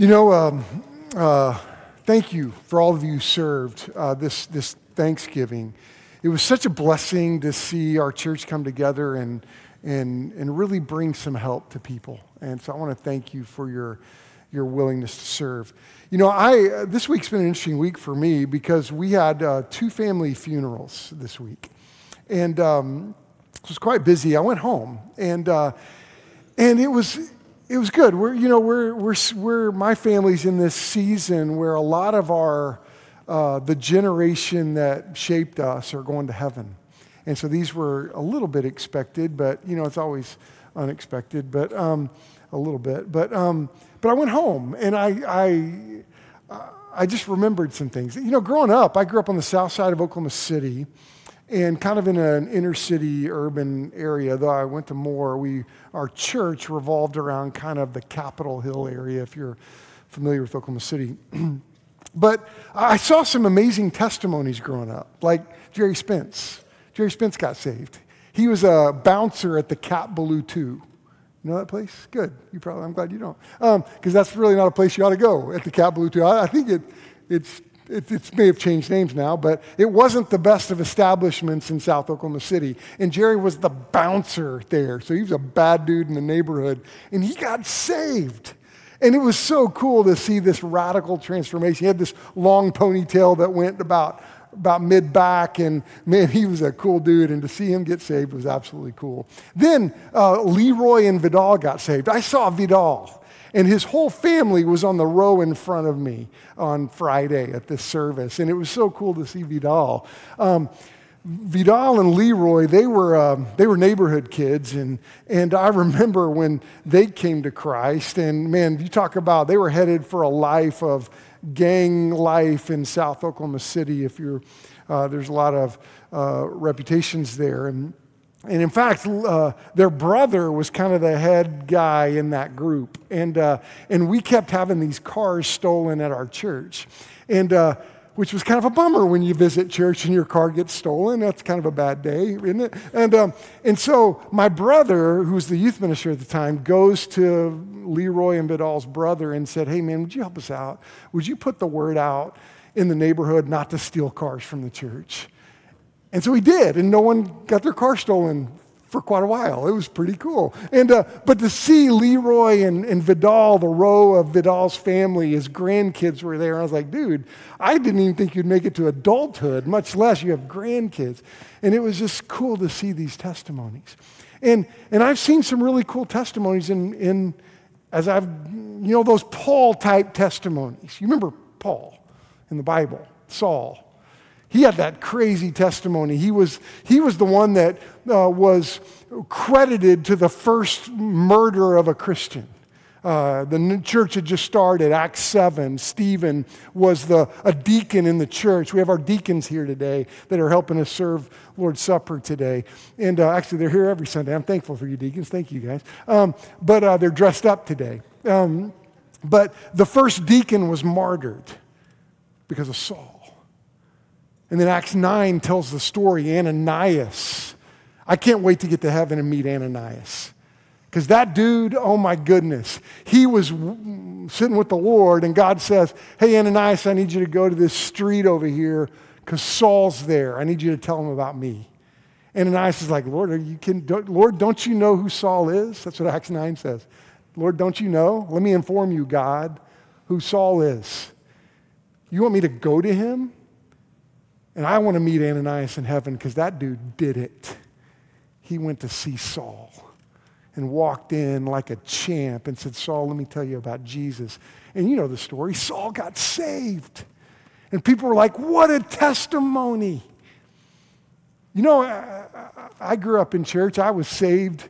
You know, thank you for all of you served this Thanksgiving. It was such a blessing to see our church come together and really bring some help to people. And so I want to thank you for your willingness to serve. You know, this week's been an interesting week for me because we had two family funerals this week. And it was quite busy. I went home and it was good. We're my family's in this season where a lot of our the generation that shaped us are going to heaven. And so these were a little bit expected, but you know, it's always unexpected, but a little bit. But I went home and I just remembered some things. You know, growing up, I grew up on the south side of Oklahoma City and kind of in an inner city urban area, though I went to more. Our church revolved around kind of the Capitol Hill area, if you're familiar with Oklahoma City. But I saw some amazing testimonies growing up, like Jerry Spence. Jerry Spence got saved. He was a bouncer at the Cat Blue 2. You know that place? Good. I'm glad you don't. Because that's really not a place you ought to go, at the Cat Blue 2. I think it may have changed names now, but it wasn't the best of establishments in South Oklahoma City. And Jerry was the bouncer there. So he was a bad dude in the neighborhood. And he got saved. And it was so cool to see this radical transformation. He had this long ponytail that went about mid-back, and man, he was a cool dude, and to see him get saved was absolutely cool. Then Leroy and Vidal got saved. I saw Vidal, and his whole family was on the row in front of me on Friday at this service, and it was so cool to see Vidal. Vidal and Leroy, they were neighborhood kids, and I remember when they came to Christ, and man, you talk about, they were headed for a life of gang life in South Oklahoma City. If you're, there's a lot of reputations there, and in fact, their brother was kind of the head guy in that group, and we kept having these cars stolen at our church, and. Which was kind of a bummer when you visit church and your car gets stolen. That's kind of a bad day, isn't it? And so my brother, who was the youth minister at the time, goes to Leroy and Vidal's brother and said, "Hey, man, would you help us out? Would you put the word out in the neighborhood not to steal cars from the church?" And so he did, and no one got their car stolen for quite a while. It was pretty cool. And but to see Leroy and Vidal, the row of Vidal's family, his grandkids were there. And I was like, dude, I didn't even think you'd make it to adulthood, much less you have grandkids. And it was just cool to see these testimonies. And I've seen some really cool testimonies in as I've, you know, those Paul-type testimonies. You remember Paul in the Bible, Saul. He had that crazy testimony. He was the one that was credited to the first murder of a Christian. The church had just started, Acts 7. Stephen was a deacon in the church. We have our deacons here today that are helping us serve Lord's Supper today. And actually, they're here every Sunday. I'm thankful for you deacons. Thank you, guys. But they're dressed up today. But the first deacon was martyred because of Saul. And then Acts 9 tells the story, Ananias. I can't wait to get to heaven and meet Ananias. Because that dude, oh my goodness, he was sitting with the Lord, and God says, "Hey, Ananias, I need you to go to this street over here because Saul's there. I need you to tell him about me." Ananias is like, "Lord, don't you know who Saul is?" That's what Acts 9 says. "Lord, don't you know? Let me inform you, God, who Saul is. You want me to go to him? And I want to meet Ananias in heaven because that dude did it. He went to see Saul and walked in like a champ and said, 'Saul, let me tell you about Jesus.'" And you know the story. Saul got saved. And people were like, "What a testimony." You know, I grew up in church. I was saved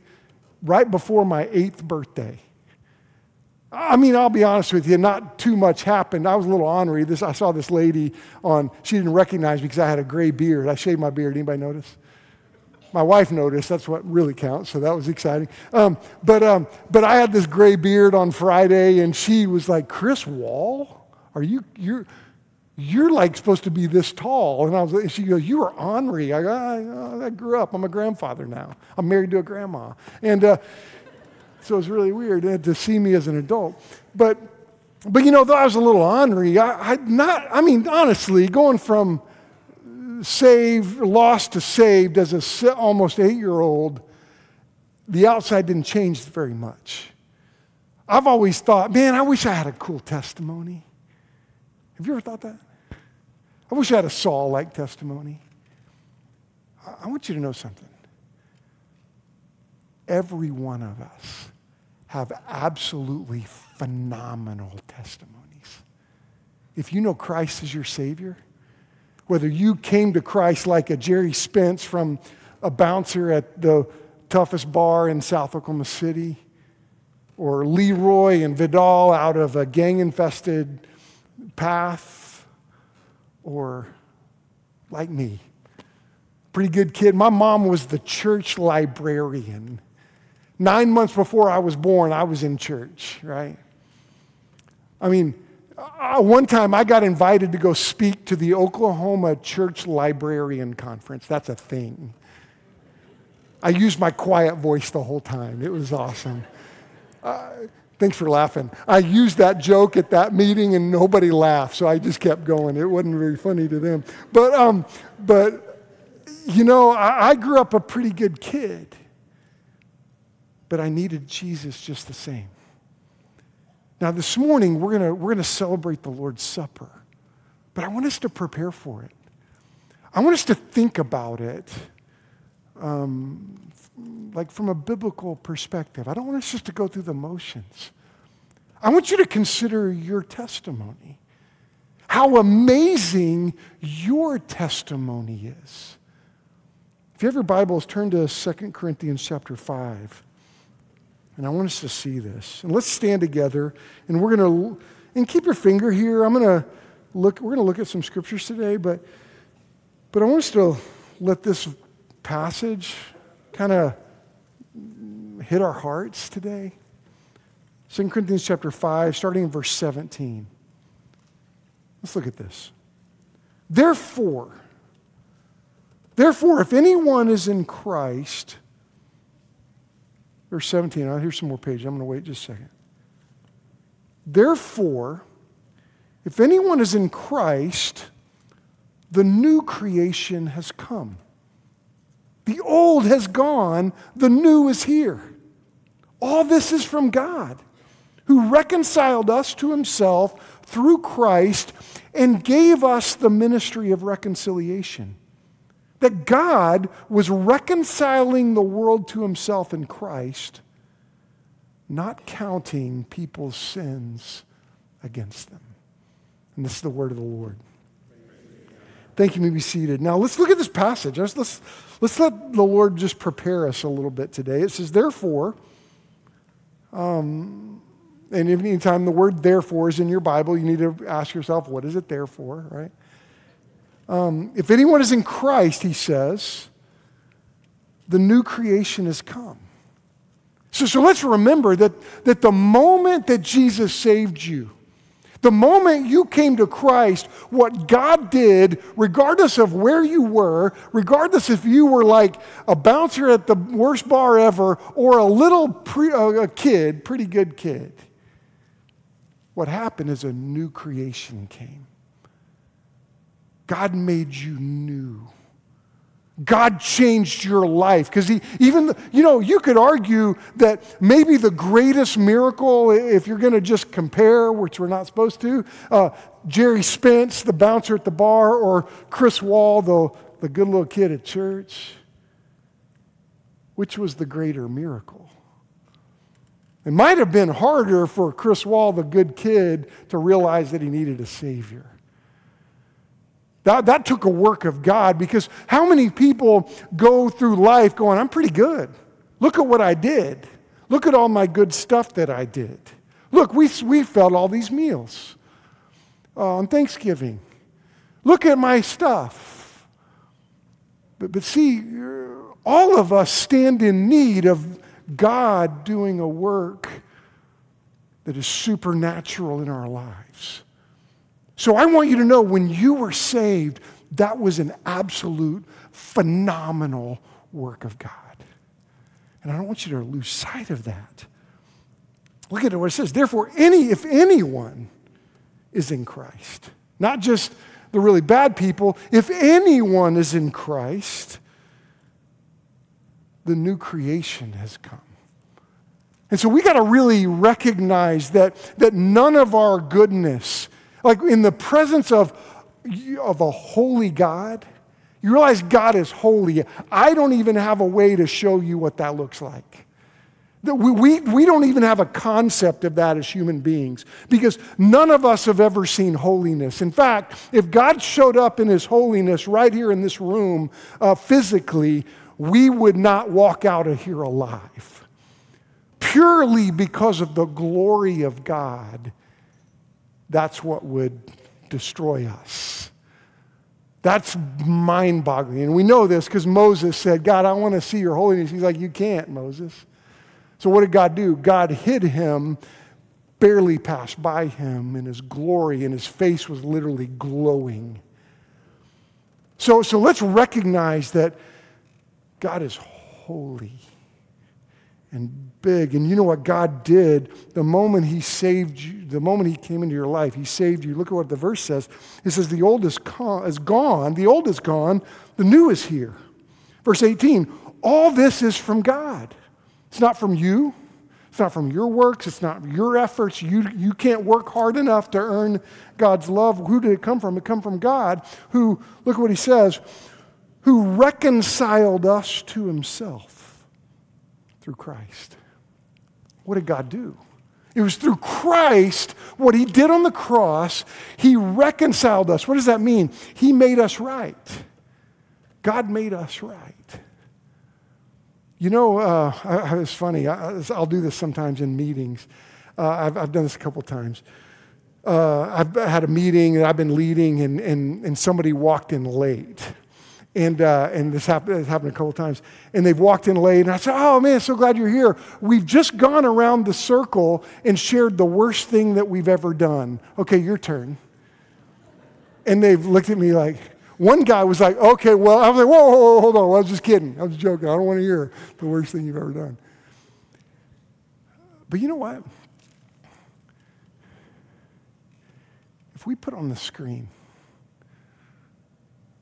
right before my 8th birthday. I mean, I'll be honest with you, not too much happened. I was a little ornery. I saw this lady she didn't recognize me because I had a gray beard. I shaved my beard. Anybody notice? My wife noticed. That's what really counts, so that was exciting. But I had this gray beard on Friday, and she was like, "Chris Wall? Are you're like supposed to be this tall?" And I was. And she goes, "You were ornery." I go, "I grew up. I'm a grandfather now. I'm married to a grandma." And so it was really weird to see me as an adult. But But you know, though I was a little ornery, I mean, honestly, going from lost to saved as a almost 8-year-old, the outside didn't change very much. I've always thought, man, I wish I had a cool testimony. Have you ever thought that? I wish I had a Saul-like testimony. I want you to know something. Every one of us have absolutely phenomenal testimonies. If you know Christ as your Savior, whether you came to Christ like a Jerry Spence from a bouncer at the toughest bar in South Oklahoma City, or Leroy and Vidal out of a gang-infested path, or like me, pretty good kid. My mom was the church librarian. 9 months before I was born, I was in church, right? I mean, one time I got invited to go speak to the Oklahoma Church Librarian Conference. That's a thing. I used my quiet voice the whole time. It was awesome. Thanks for laughing. I used that joke at that meeting and nobody laughed, so I just kept going. It wasn't very funny to them. But you know, I grew up a pretty good kid. But I needed Jesus just the same. Now this morning, we're gonna celebrate the Lord's Supper. But I want us to prepare for it. I want us to think about it like from a biblical perspective. I don't want us just to go through the motions. I want you to consider your testimony. How amazing your testimony is. If you have your Bibles, turn to 2 Corinthians chapter 5. And I want us to see this. And let's stand together. And we're going to, and keep your finger here. We're going to look at some scriptures today. But I want us to let this passage kind of hit our hearts today. 2 Corinthians chapter 5, starting in verse 17. Let's look at this. Therefore, if anyone is in Christ, Verse 17, I'll hear some more pages. I'm going to wait just a second. Therefore, if anyone is in Christ, the new creation has come. The old has gone, the new is here. All this is from God, who reconciled us to himself through Christ and gave us the ministry of reconciliation. That God was reconciling the world to himself in Christ, not counting people's sins against them. And this is the word of the Lord. Amen. Thank you. You may be seated. Now let's look at this passage. Let's let the Lord just prepare us a little bit today. It says, therefore, and any time the word therefore is in your Bible, you need to ask yourself, what is it there for, right? If anyone is in Christ, he says, the new creation has come. So let's remember that the moment that Jesus saved you, the moment you came to Christ, what God did, regardless of where you were, regardless if you were like a bouncer at the worst bar ever or a pretty good kid, what happened is a new creation came. God made you new. God changed your life. Because you could argue that maybe the greatest miracle, if you're going to just compare, which we're not supposed to, Jerry Spence, the bouncer at the bar, or Chris Wall, the good little kid at church, which was the greater miracle? It might have been harder for Chris Wall, the good kid, to realize that he needed a Savior. That took a work of God, because how many people go through life going, I'm pretty good. Look at what I did. Look at all my good stuff that I did. Look, we fed all these meals on Thanksgiving. Look at my stuff. But see, all of us stand in need of God doing a work that is supernatural in our lives. So I want you to know, when you were saved, that was an absolute phenomenal work of God. And I don't want you to lose sight of that. Look at it, what it says. Therefore, if anyone is in Christ, not just the really bad people, if anyone is in Christ, the new creation has come. And so we got to really recognize that none of our goodness, like in the presence of a holy God, you realize God is holy. I don't even have a way to show you what that looks like. We don't even have a concept of that as human beings, because none of us have ever seen holiness. In fact, if God showed up in his holiness right here in this room physically, we would not walk out of here alive, purely because of the glory of God. That's what would destroy us. That's mind-boggling. And we know this because Moses said, God, I want to see your holiness. He's like, you can't, Moses. So what did God do? God hid him, barely passed by him in his glory, and his face was literally glowing. So let's recognize that God is holy and big. And you know what God did the moment he saved you, the moment he came into your life, he saved you. Look at what the verse says. It says, the old is gone, the old is gone, the new is here. Verse 18, all this is from God. It's not from you. It's not from your works. It's not your efforts. You can't work hard enough to earn God's love. Who did it come from? It come from God who, look what he says, who reconciled us to himself through Christ. What did God do? It was through Christ, what he did on the cross, he reconciled us. What does that mean? He made us right. God made us right. You know, it's funny. I'll do this sometimes in meetings. I've done this a couple times. I've had a meeting that I've been leading, and somebody walked in late, and this happened a couple times. And they've walked in late, and I said, "Oh man, so glad you're here. We've just gone around the circle and shared the worst thing that we've ever done. Okay, your turn." And they've looked at me like. One guy was like, okay, well, I was like, whoa, hold on. Well, I was just kidding. I was joking. I don't want to hear the worst thing you've ever done. But you know what? If we put on the screen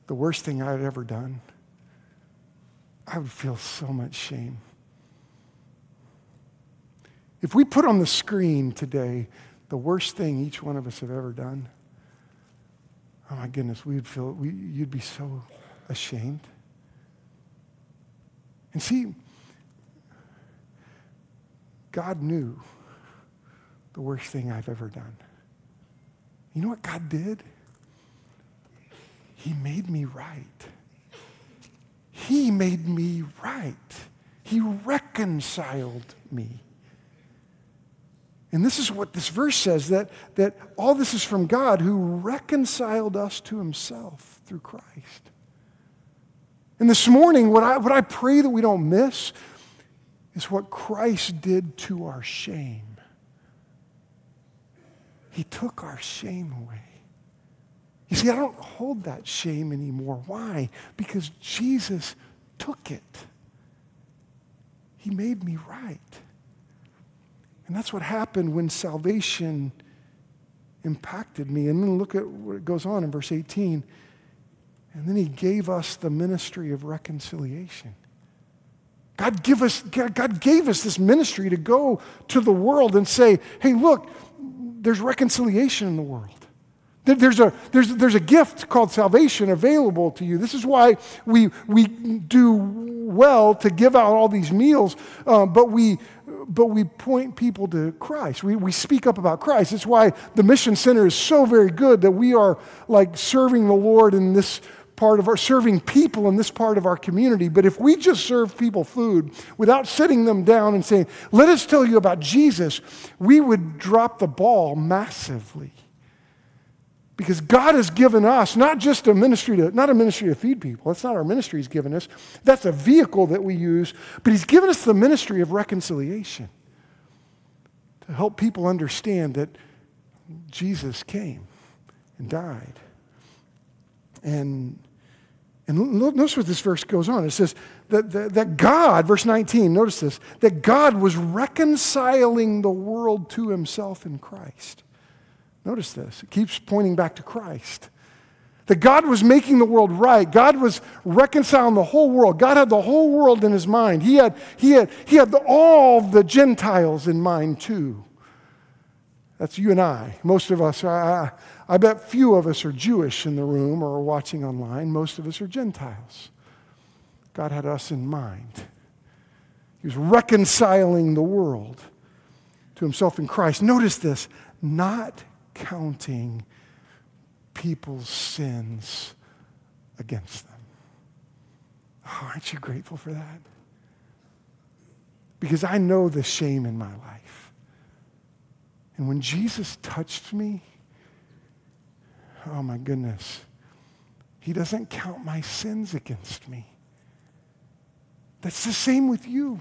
the worst thing I've ever done, I would feel so much shame. If we put on the screen today the worst thing each one of us have ever done, oh my goodness, you'd be so ashamed. And see, God knew the worst thing I've ever done. You know what God did? He made me right. He made me right. He reconciled me. And this is what this verse says, that all this is from God who reconciled us to himself through Christ. And this morning, what I pray that we don't miss is what Christ did to our shame. He took our shame away. You see, I don't hold that shame anymore. Why? Because Jesus took it. He made me right. And that's what happened when salvation impacted me. And then look at what goes on in verse 18. And then he gave us the ministry of reconciliation. God gave us this ministry to go to the world and say, hey, look, there's reconciliation in the world. There's a gift called salvation available to you. This is why we do well to give out all these meals, but we point people to Christ. We speak up about Christ. That's why the Mission Center is so very good that we are like serving the Lord in this part of serving people in this part of our community. But if we just serve people food without sitting them down and saying, let us tell you about Jesus, we would drop the ball massively. Because God has given us not a ministry to feed people. That's not our ministry he's given us. That's a vehicle that we use. But he's given us the ministry of reconciliation to help people understand that Jesus came and died. And And notice what this verse goes on. It says that God, verse 19, notice this, that God was reconciling the world to himself in Christ. Notice this. It keeps pointing back to Christ. That God was making the world right. God was reconciling the whole world. God had the whole world in his mind. He had all the Gentiles in mind too. That's you and I. Most of us, I bet few of us are Jewish in the room or are watching online. Most of us are Gentiles. God had us in mind. He was reconciling the world to himself in Christ. Notice this, not counting people's sins against them. Oh, aren't you grateful for that? Because I know the shame in my life. And when Jesus touched me, oh my goodness, he doesn't count my sins against me. That's the same with you.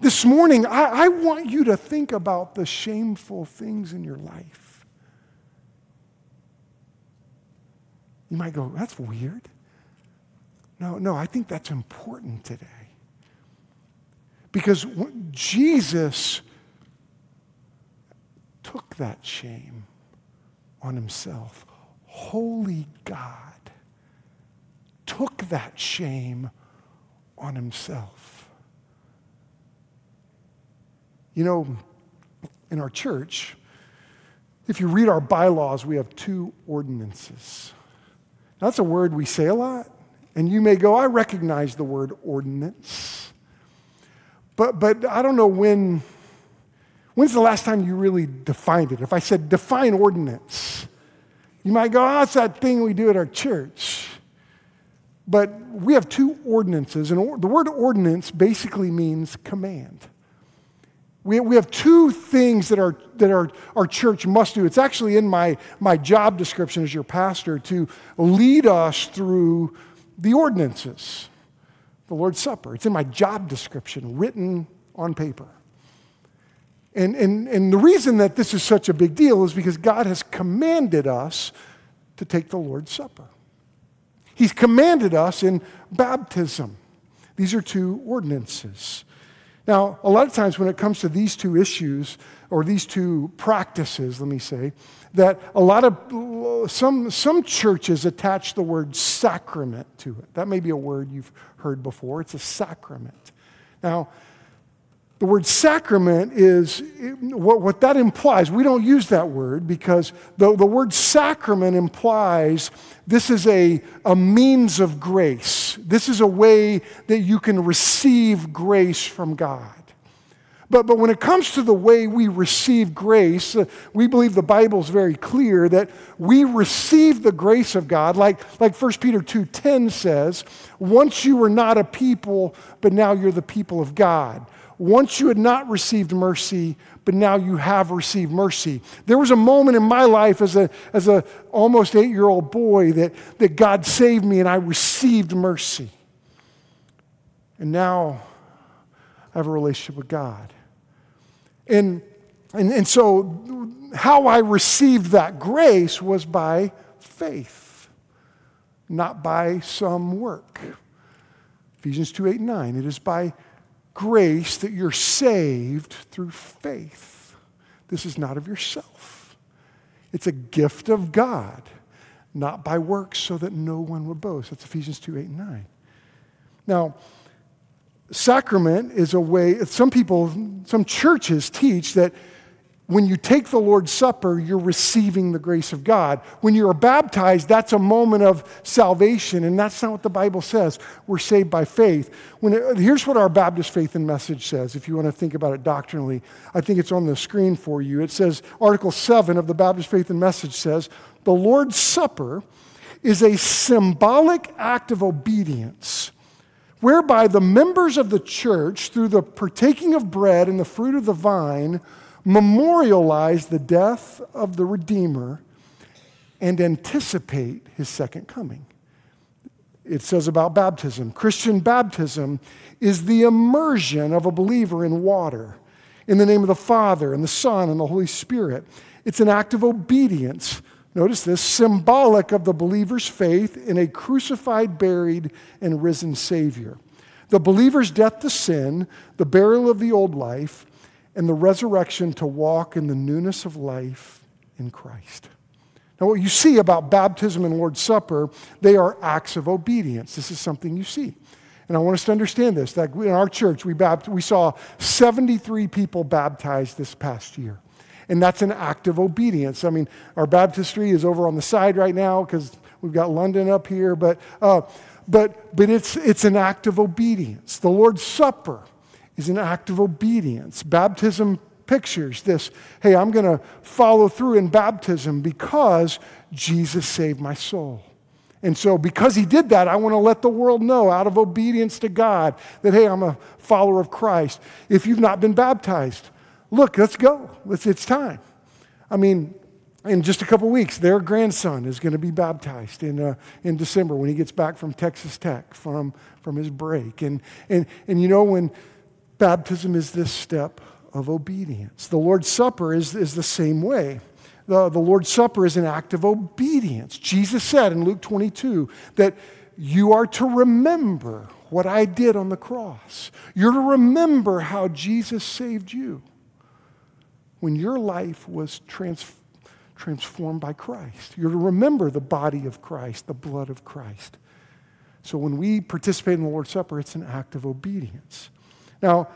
This morning, I want you to think about the shameful things in your life. You might go, that's weird. No, I think that's important today. Because Jesus took that shame on himself. Holy God took that shame on himself. You know, in our church, if you read our bylaws, we have two ordinances. That's a word we say a lot. And you may go, I recognize the word ordinance. But I don't know when's the last time you really defined it? If I said define ordinance, you might go, oh, it's that thing we do at our church. But we have two ordinances. And the word ordinance basically means command. We have two things that our church must do. It's actually in my job description as your pastor to lead us through the ordinances, the Lord's Supper. It's in my job description, written on paper. And the reason that this is such a big deal is because God has commanded us to take the Lord's Supper. He's commanded us in baptism. These are two ordinances. Now, a lot of times when it comes to these two issues, or these two practices, let me say, that a lot of, some churches attach the word sacrament to it. That may be a word you've heard before. It's a sacrament. Now, the word sacrament is, what that implies, we don't use that word because the word sacrament implies this is a means of grace. This is a way that you can receive grace from God. But when it comes to the way we receive grace, we believe the Bible's very clear that we receive the grace of God, like 1 Peter 2:10 says, once you were not a people, but now you're the people of God. Once you had not received mercy, but now you have received mercy. There was a moment in my life as a almost 8-year-old boy that God saved me and I received mercy. And now I have a relationship with God. And so how I received that grace was by faith, not by some work. Ephesians 2:8-9, it is by grace that you're saved through faith. This is not of yourself. It's a gift of God, not by works so that no one would boast. That's Ephesians 2:8-9. Now, sacrament is a way, some churches teach that when you take the Lord's Supper, you're receiving the grace of God. When you're baptized, that's a moment of salvation, and that's not what the Bible says. We're saved by faith. Here's what our Baptist faith and message says, if you want to think about it doctrinally. I think it's on the screen for you. It says, Article 7 of the Baptist faith and message says, the Lord's Supper is a symbolic act of obedience whereby the members of the church, through the partaking of bread and the fruit of the vine, memorialize the death of the Redeemer and anticipate his second coming. It says about baptism, Christian baptism is the immersion of a believer in water in the name of the Father and the Son and the Holy Spirit. It's an act of obedience Notice this, symbolic of the believer's faith in a crucified, buried, and risen Savior. The believer's death to sin, the burial of the old life, and the resurrection to walk in the newness of life in Christ. Now, what you see about baptism and Lord's Supper, they are acts of obedience. This is something you see. And I want us to understand this, that in our church, we saw 73 people baptized this past year. And that's an act of obedience. I mean, our baptistry is over on the side right now because we've got London up here, but it's an act of obedience. The Lord's Supper is an act of obedience. Baptism pictures this, hey, I'm going to follow through in baptism because Jesus saved my soul. And so because he did that, I want to let the world know out of obedience to God that, hey, I'm a follower of Christ. If you've not been baptized, look, let's go. It's time. I mean, in just a couple weeks, their grandson is going to be baptized in December when he gets back from Texas Tech from his break. And you know, when baptism is this step of obedience, the Lord's Supper is the same way. The Lord's Supper is an act of obedience. Jesus said in Luke 22 that you are to remember what I did on the cross. You're to remember how Jesus saved you when your life was transformed by Christ. You're to remember the body of Christ, the blood of Christ. So when we participate in the Lord's Supper, it's an act of obedience. Now,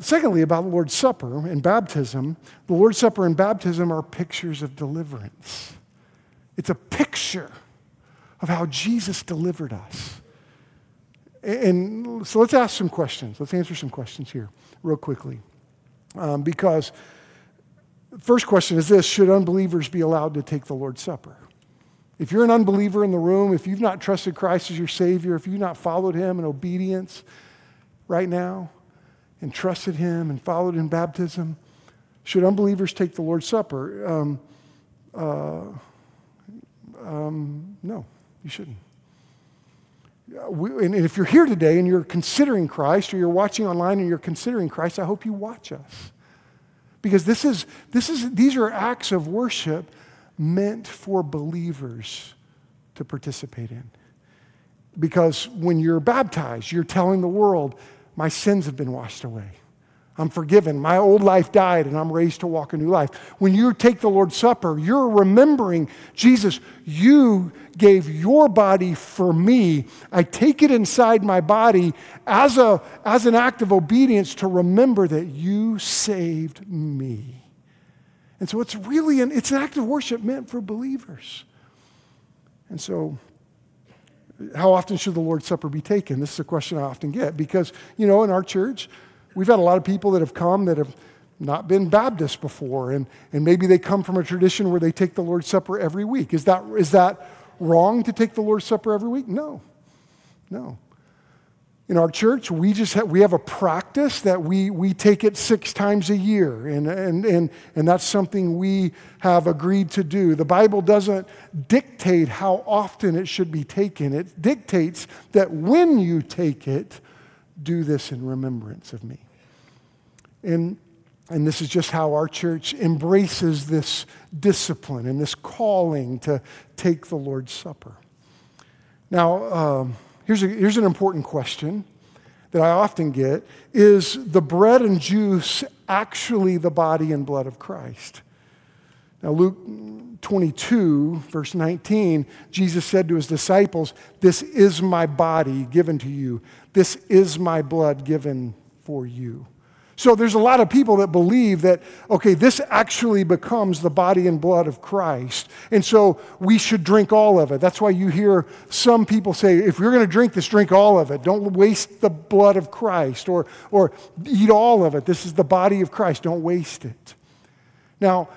secondly, about the Lord's Supper and baptism, the Lord's Supper and baptism are pictures of deliverance. It's a picture of how Jesus delivered us. And so let's ask some questions. Let's answer some questions here real quickly. Because the first question is this, should unbelievers be allowed to take the Lord's Supper? If you're an unbeliever in the room, if you've not trusted Christ as your Savior, if you've not followed him in obedience right now, and trusted him and followed in baptism, should unbelievers take the Lord's Supper? No, you shouldn't. And if you're here today and you're considering Christ, or you're watching online and you're considering Christ, I hope you watch us. Because these are acts of worship meant for believers to participate in. Because when you're baptized, you're telling the world, my sins have been washed away. I'm forgiven. My old life died, and I'm raised to walk a new life. When you take the Lord's Supper, you're remembering, Jesus, you gave your body for me. I take it inside my body as an act of obedience to remember that you saved me. And so it's really an act of worship meant for believers. And so, how often should the Lord's Supper be taken? This is a question I often get because, you know, in our church, we've had a lot of people that have come that have not been Baptist before, and maybe they come from a tradition where they take the Lord's Supper every week. Is that wrong to take the Lord's Supper every week? No. In our church, we have a practice that we take it 6 times a year, and that's something we have agreed to do. The Bible doesn't dictate how often it should be taken. It dictates that when you take it, do this in remembrance of me. And this is just how our church embraces this discipline and this calling to take the Lord's Supper. Now, here's an important question that I often get. Is the bread and juice actually the body and blood of Christ? Now, Luke 22, verse 19, Jesus said to his disciples, this is my body given to you. This is my blood given for you. So there's a lot of people that believe that, okay, this actually becomes the body and blood of Christ, and so we should drink all of it. That's why you hear some people say, if you're going to drink this, drink all of it. Don't waste the blood of Christ, or eat all of it. This is the body of Christ. Don't waste it. Now,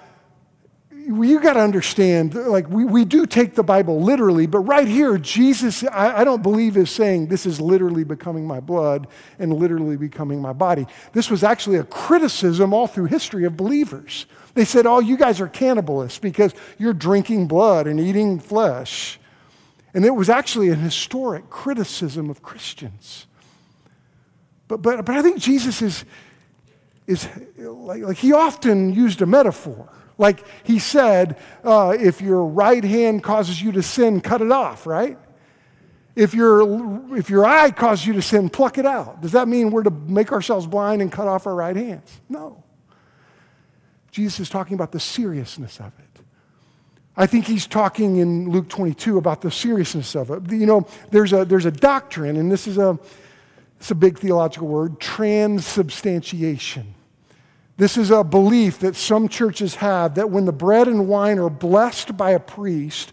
you got to understand, like, we do take the Bible literally, but right here, Jesus, I don't believe is saying this is literally becoming my blood and literally becoming my body. This was actually a criticism all through history of believers. They said, oh, you guys are cannibalists because you're drinking blood and eating flesh. And it was actually an historic criticism of Christians. But I think Jesus is like he often used a metaphor. Like he said, if your right hand causes you to sin, cut it off, right? If your eye causes you to sin, pluck it out. Does that mean we're to make ourselves blind and cut off our right hands? No. Jesus is talking about the seriousness of it. I think he's talking in Luke 22 about the seriousness of it. You know, there's a doctrine, and this is a big theological word, transubstantiation. This is a belief that some churches have that when the bread and wine are blessed by a priest,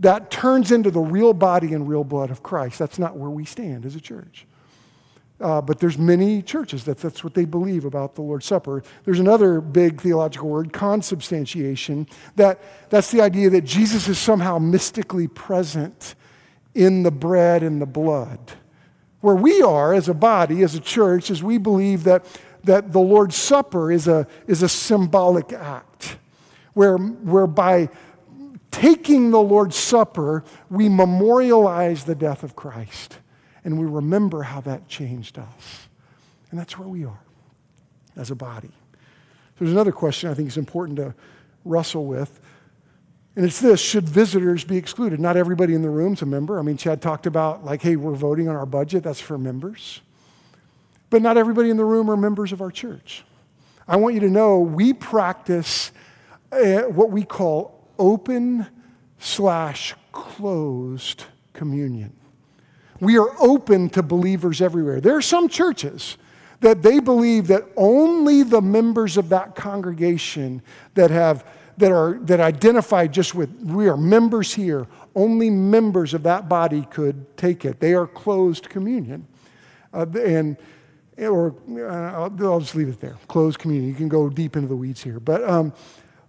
that turns into the real body and real blood of Christ. That's not where we stand as a church. But there's many churches that's what they believe about the Lord's Supper. There's another big theological word, consubstantiation, that's the idea that Jesus is somehow mystically present in the bread and the blood. Where we are as a body, as a church, is we believe that the Lord's Supper is a symbolic act, where by taking the Lord's Supper, we memorialize the death of Christ. And we remember how that changed us. And that's where we are as a body. There's another question I think is important to wrestle with. And it's this: should visitors be excluded? Not everybody in the room's a member. I mean, Chad talked about, like, hey, we're voting on our budget. That's for members. But not everybody in the room are members of our church. I want you to know we practice what we call open/closed communion. We are open to believers everywhere. There are some churches that they believe that only the members of that congregation that identify just with, we are members here, only members of that body could take it. They are closed communion. I'll just leave it there. Closed communion. You can go deep into the weeds here.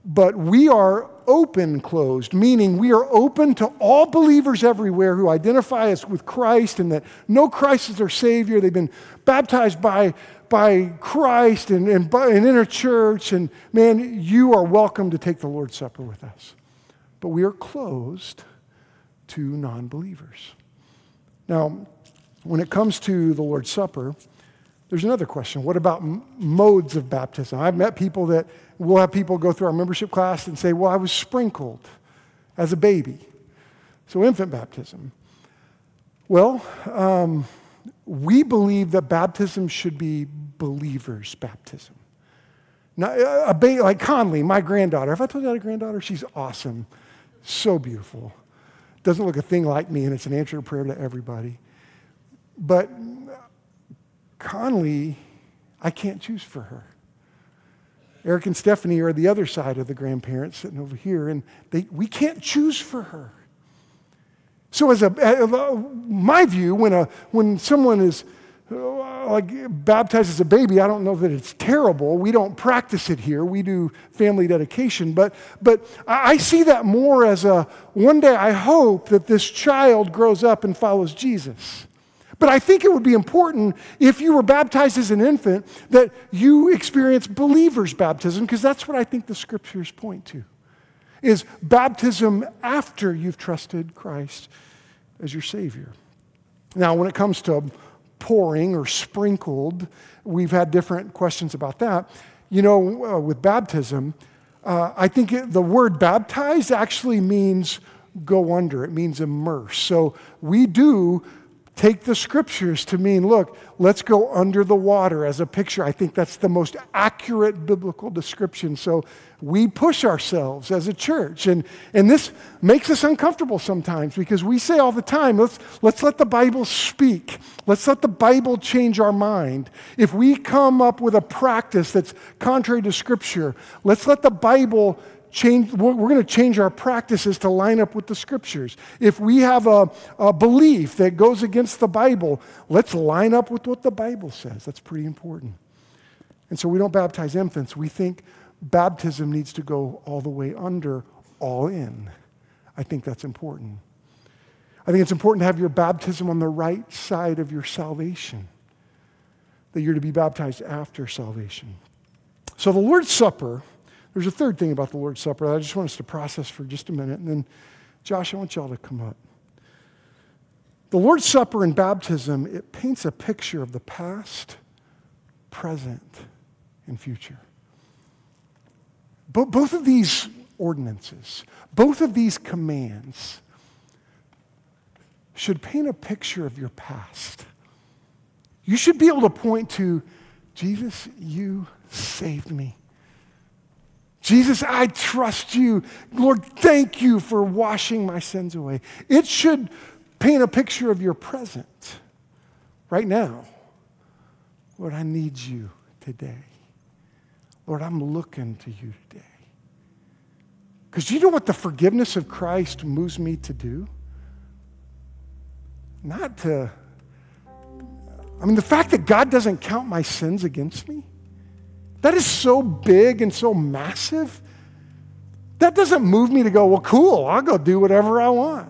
But we are open-closed, meaning we are open to all believers everywhere who identify us with Christ and that know Christ as their Savior. They've been baptized by Christ and in a church. And man, you are welcome to take the Lord's Supper with us. But we are closed to non-believers. Now, when it comes to the Lord's Supper, there's another question. What about modes of baptism? I've met people that we'll have people go through our membership class and say, well, I was sprinkled as a baby. So infant baptism. Well, we believe that baptism should be believer's baptism. Now, like Conley, my granddaughter. Have I told you I had a granddaughter? She's awesome. So beautiful. Doesn't look a thing like me, and it's an answer to prayer to everybody. But Conley, I can't choose for her. Eric and Stephanie are the other side of the grandparents sitting over here, and we can't choose for her. So my view, when someone is baptized as a baby, I don't know that it's terrible. We don't practice it here. We do family dedication, but I see that more as one day I hope that this child grows up and follows Jesus. But I think it would be important if you were baptized as an infant that you experience believer's baptism, because that's what I think the scriptures point to, is baptism after you've trusted Christ as your Savior. Now, when it comes to pouring or sprinkled, we've had different questions about that. You know, with baptism, I think the word baptized actually means go under. It means immerse. So we do take the scriptures to mean, look, let's go under the water as a picture. I think that's the most accurate biblical description. So we push ourselves as a church. And this makes us uncomfortable sometimes because we say all the time, let's let the Bible speak. Let's let the Bible change our mind. If we come up with a practice that's contrary to scripture, let's let the Bible change. We're going to change our practices to line up with the scriptures. If we have a belief that goes against the Bible, let's line up with what the Bible says. That's pretty important. And so we don't baptize infants. We think baptism needs to go all the way under, all in. I think that's important. I think it's important to have your baptism on the right side of your salvation, that you're to be baptized after salvation. So the Lord's Supper. There's a third thing about the Lord's Supper that I just want us to process for just a minute. And then, Josh, I want y'all to come up. The Lord's Supper and baptism, it paints a picture of the past, present, and future. Both of these ordinances, both of these commands should paint a picture of your past. You should be able to point to, Jesus, you saved me. Jesus, I trust you. Lord, thank you for washing my sins away. It should paint a picture of your present right now. Lord, I need you today. Lord, I'm looking to you today. Because do you know what the forgiveness of Christ moves me to do? The fact that God doesn't count my sins against me, that is so big and so massive. That doesn't move me to go, well, cool, I'll go do whatever I want.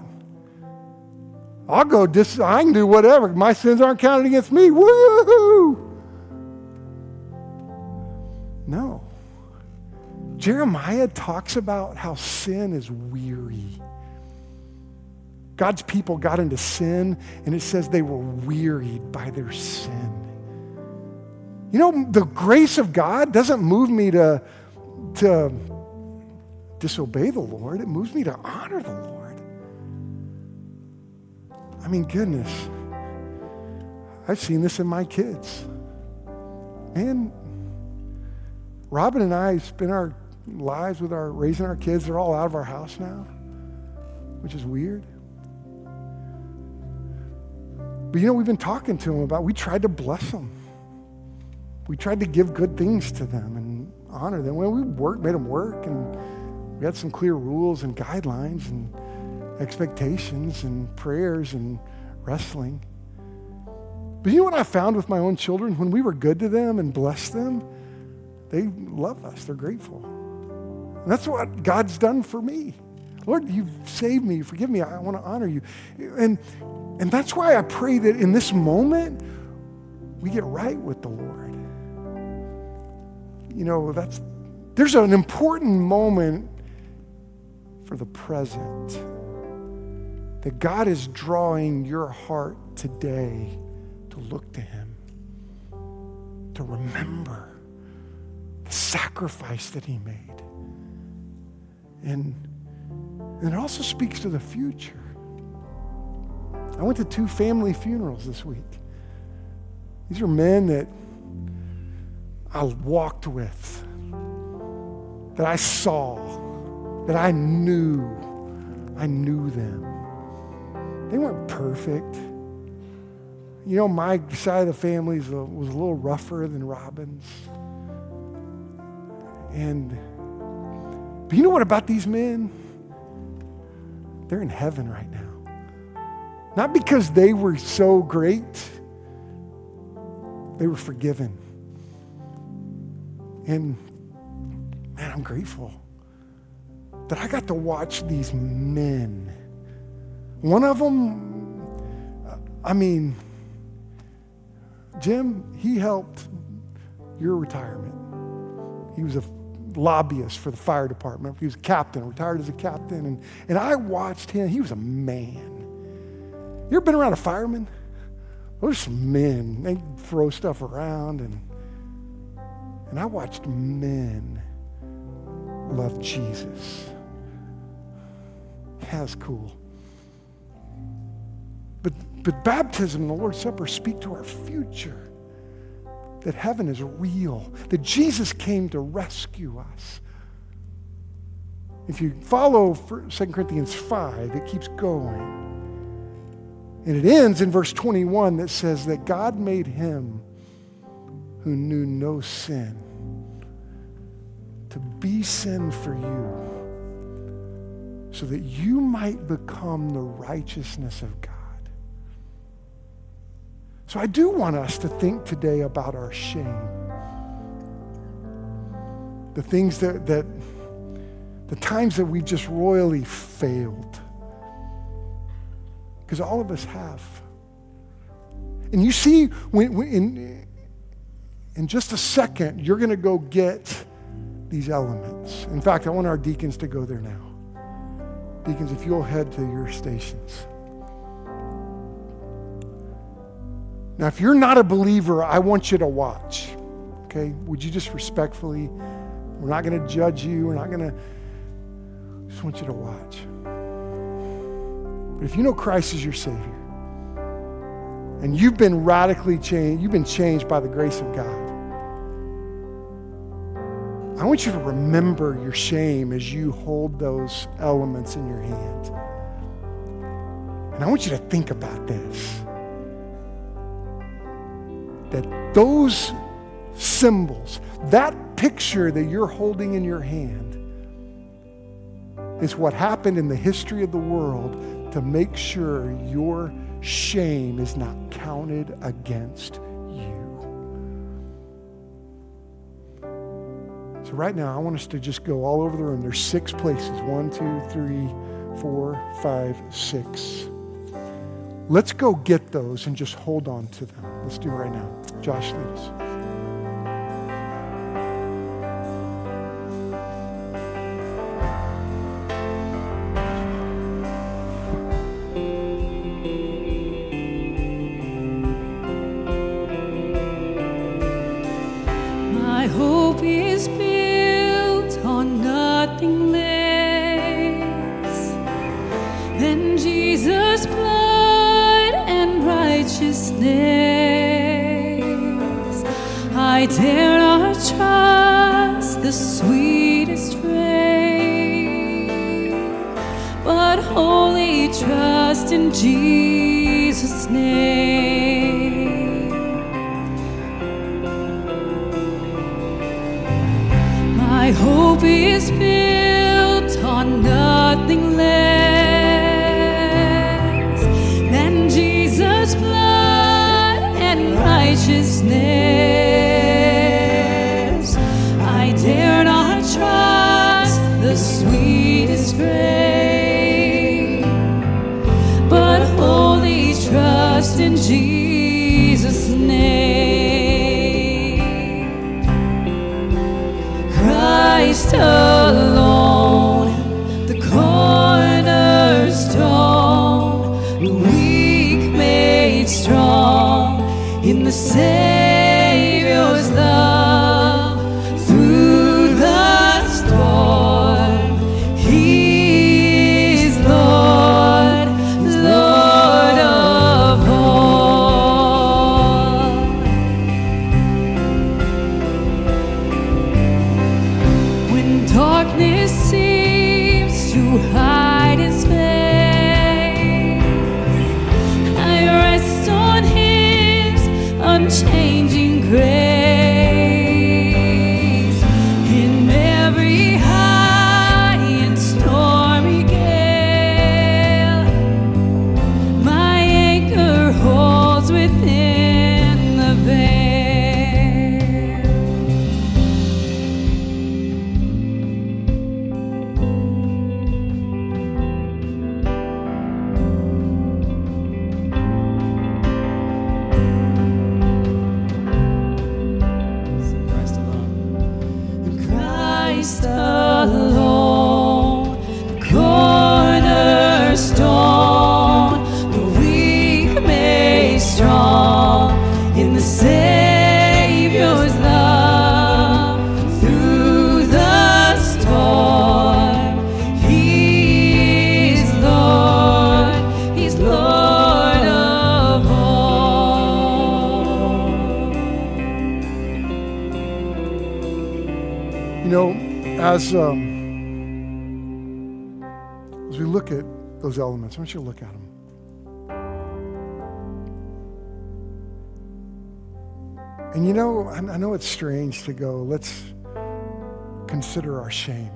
I can do whatever. My sins aren't counted against me. Woo-hoo! No. Jeremiah talks about how sin is weary. God's people got into sin, and it says they were wearied by their sin. You know, the grace of God doesn't move me to disobey the Lord. It moves me to honor the Lord. I mean, goodness, I've seen this in my kids. Man, Robin and I spend our lives with raising our kids. They're all out of our house now, which is weird. But you know, we've been talking to them about, we tried to bless them. We tried to give good things to them and honor them. Well, we made them work, and we had some clear rules and guidelines and expectations and prayers and wrestling. But you know what I found with my own children? When we were good to them and blessed them, they love us. They're grateful. And that's what God's done for me. Lord, you've saved me. Forgive me. I want to honor you. And that's why I pray that in this moment, we get right with the Lord. You know, there's an important moment for the present that God is drawing your heart today to look to him, to remember the sacrifice that he made. And it also speaks to the future. I went to 2 family funerals this week. These are men that I walked with, that I saw, that I knew. I knew them. They weren't perfect. You know, my side of the family was a little rougher than Robin's. But you know what about these men? They're in heaven right now. Not because they were so great. They were forgiven. And man, I'm grateful that I got to watch these men. One of them, Jim, he helped your retirement. He was a lobbyist for the fire department. He was a captain, retired as a captain. And I watched him. He was a man. You ever been around a fireman? Those are some men. They throw stuff around. And I watched men love Jesus. That's cool. But baptism and the Lord's Supper speak to our future. That heaven is real. That Jesus came to rescue us. If you follow 2 Corinthians 5, it keeps going. And it ends in verse 21 that says that God made him who knew no sin to be sin for you so that you might become the righteousness of God. So I do want us to think today about our shame. The things the times that we just royally failed. Because all of us have. And you see, in just a second, you're going to go get these elements. In fact, I want our deacons to go there now. Deacons, if you'll head to your stations. Now, if you're not a believer, I want you to watch. Okay? Would you just respectfully We're not going to judge you. We're not going to, just want you to watch. But if you know Christ is your Savior, and you've been radically changed, you've been changed by the grace of God, I want you to remember your shame as you hold those elements in your hand. And I want you to think about this, that those symbols, that picture that you're holding in your hand, is what happened in the history of the world to make sure your shame is not counted against you. So right now, I want us to just go all over the room. There's 6 places. 1, 2, 3, 4, 5, 6. Let's go get those and just hold on to them. Let's do it right now. Josh, lead us. As we look at those elements, I want you to look at them. And you know, I know it's strange to go, let's consider our shame.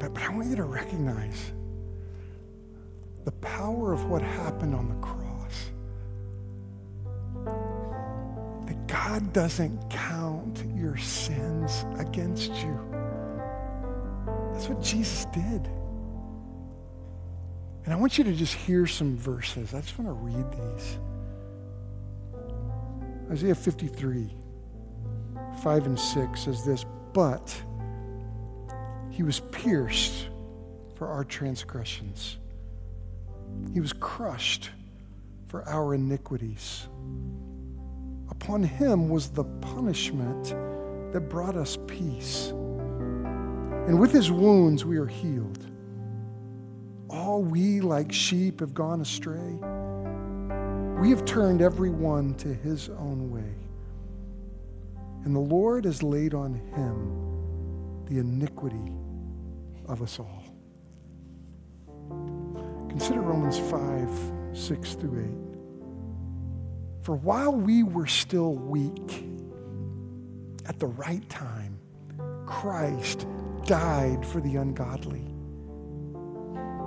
But I want you to recognize the power of what happened on the cross. God doesn't count your sins against you. That's what Jesus did. And I want you to just hear some verses. I just want to read these. Isaiah 53, 5 and 6 says this, "But he was pierced for our transgressions. He was crushed for our iniquities. Upon him was the punishment that brought us peace. And with his wounds we are healed. All we like sheep have gone astray. We have turned every one to his own way. And the Lord has laid on him the iniquity of us all. Consider Romans 5, 6 through 8. For while we were still weak, at the right time, Christ died for the ungodly.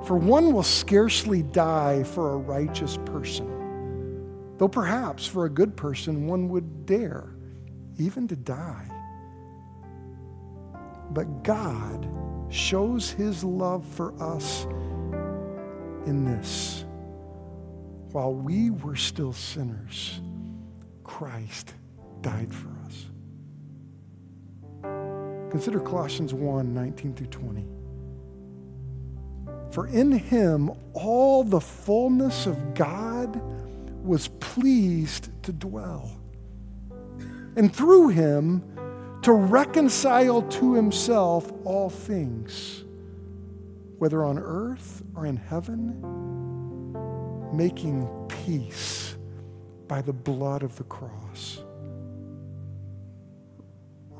For one will scarcely die for a righteous person, though perhaps for a good person one would dare even to die. But God shows his love for us in this: while we were still sinners, Christ died for us. Consider Colossians 1, 19 through 20. For in him all the fullness of God was pleased to dwell, and through him to reconcile to himself all things, whether on earth or in heaven, making peace by the blood of the cross.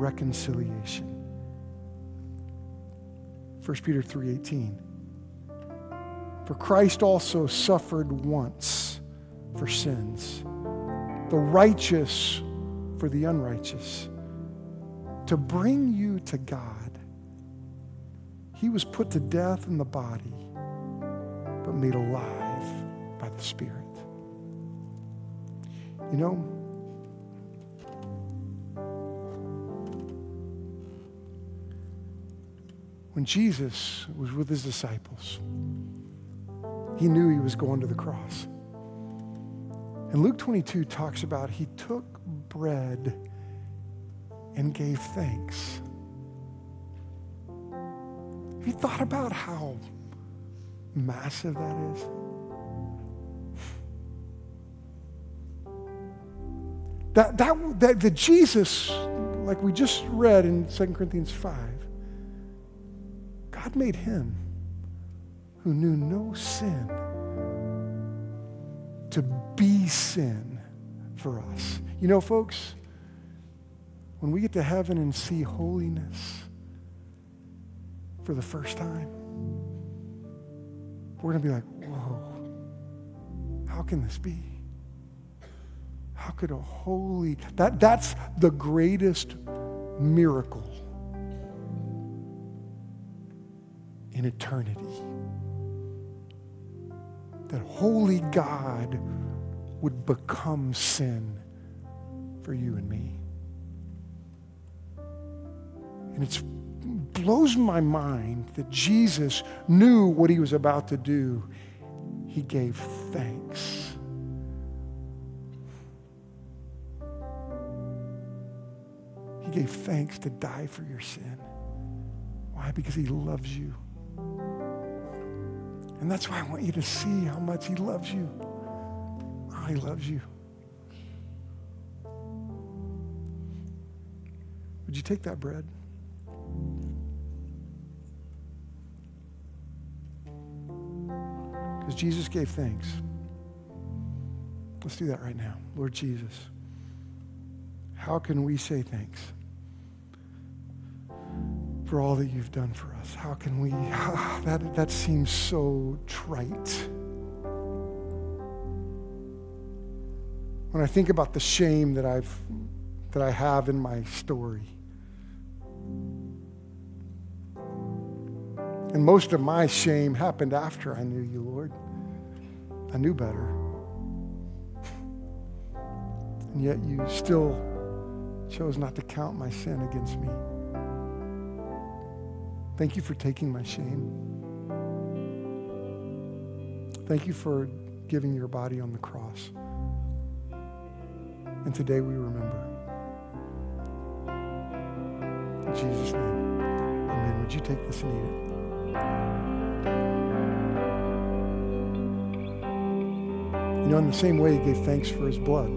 reconciliation. 1 Peter 3:18. For Christ also suffered once for sins, the righteous for the unrighteous, to bring you to God. He was put to death in the body, but made alive by the Spirit. You know, when Jesus was with his disciples, he knew he was going to the cross. And Luke 22 talks about he took bread and gave thanks. Have you thought about how massive that is? That Jesus, like we just read in 2 Corinthians 5, God made him who knew no sin to be sin for us. You know, folks, when we get to heaven and see holiness for the first time, we're going to be like, whoa, how can this be? How could a holy... That's the greatest miracle in eternity. That holy God would become sin for you and me. And it blows my mind that Jesus knew what he was about to do. He gave thanks. He gave thanks to die for your sin. Why? Because he loves you. And that's why I want you to see how much he loves you. How he loves you. Would you take that bread? Because Jesus gave thanks. Let's do that right now. Lord Jesus, how can we say thanks for all that you've done for us? How can we? That seems so trite. When I think about the shame that I have in my story, and most of my shame happened after I knew you, Lord. I knew better. and yet you still chose not to count my sin against me. Thank you for taking my shame. Thank you for giving your body on the cross. And today we remember. In Jesus' name, amen. Would you take this and eat it? You know, in the same way, he gave thanks for his blood.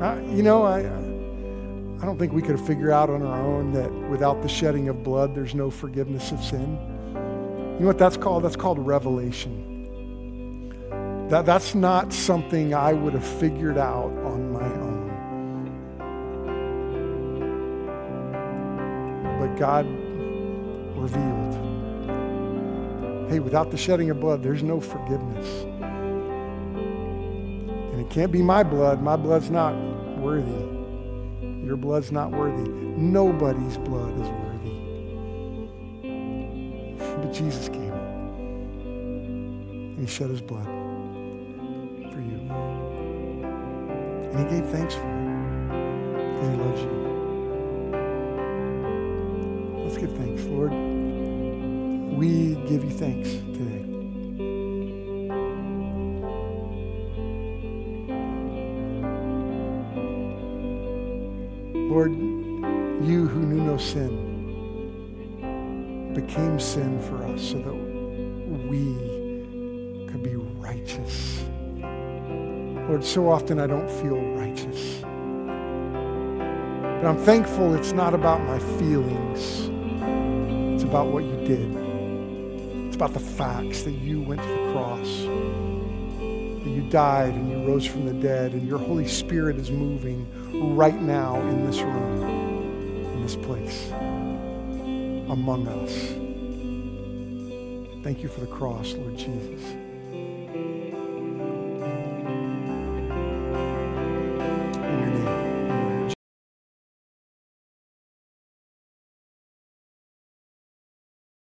I don't think we could figure out on our own that without the shedding of blood, there's no forgiveness of sin. You know what that's called? That's called revelation. That's not something I would have figured out on my own. But God revealed, hey, without the shedding of blood, there's no forgiveness. And it can't be my blood. My blood's not worthy. Your blood's not worthy. Nobody's blood is worthy. But Jesus came and he shed his blood for you. And he gave thanks for it. And he loves you. Let's give thanks. Lord, we give you thanks today. Lord, you who knew no sin became sin for us so that we could be righteous. Lord, so often I don't feel righteous. But I'm thankful it's not about my feelings. It's about what you did. It's about the facts that you went to the cross, that you died and you rose from the dead, and your Holy Spirit is moving right now in this room, in this place, among us. Thank you for the cross, Lord Jesus.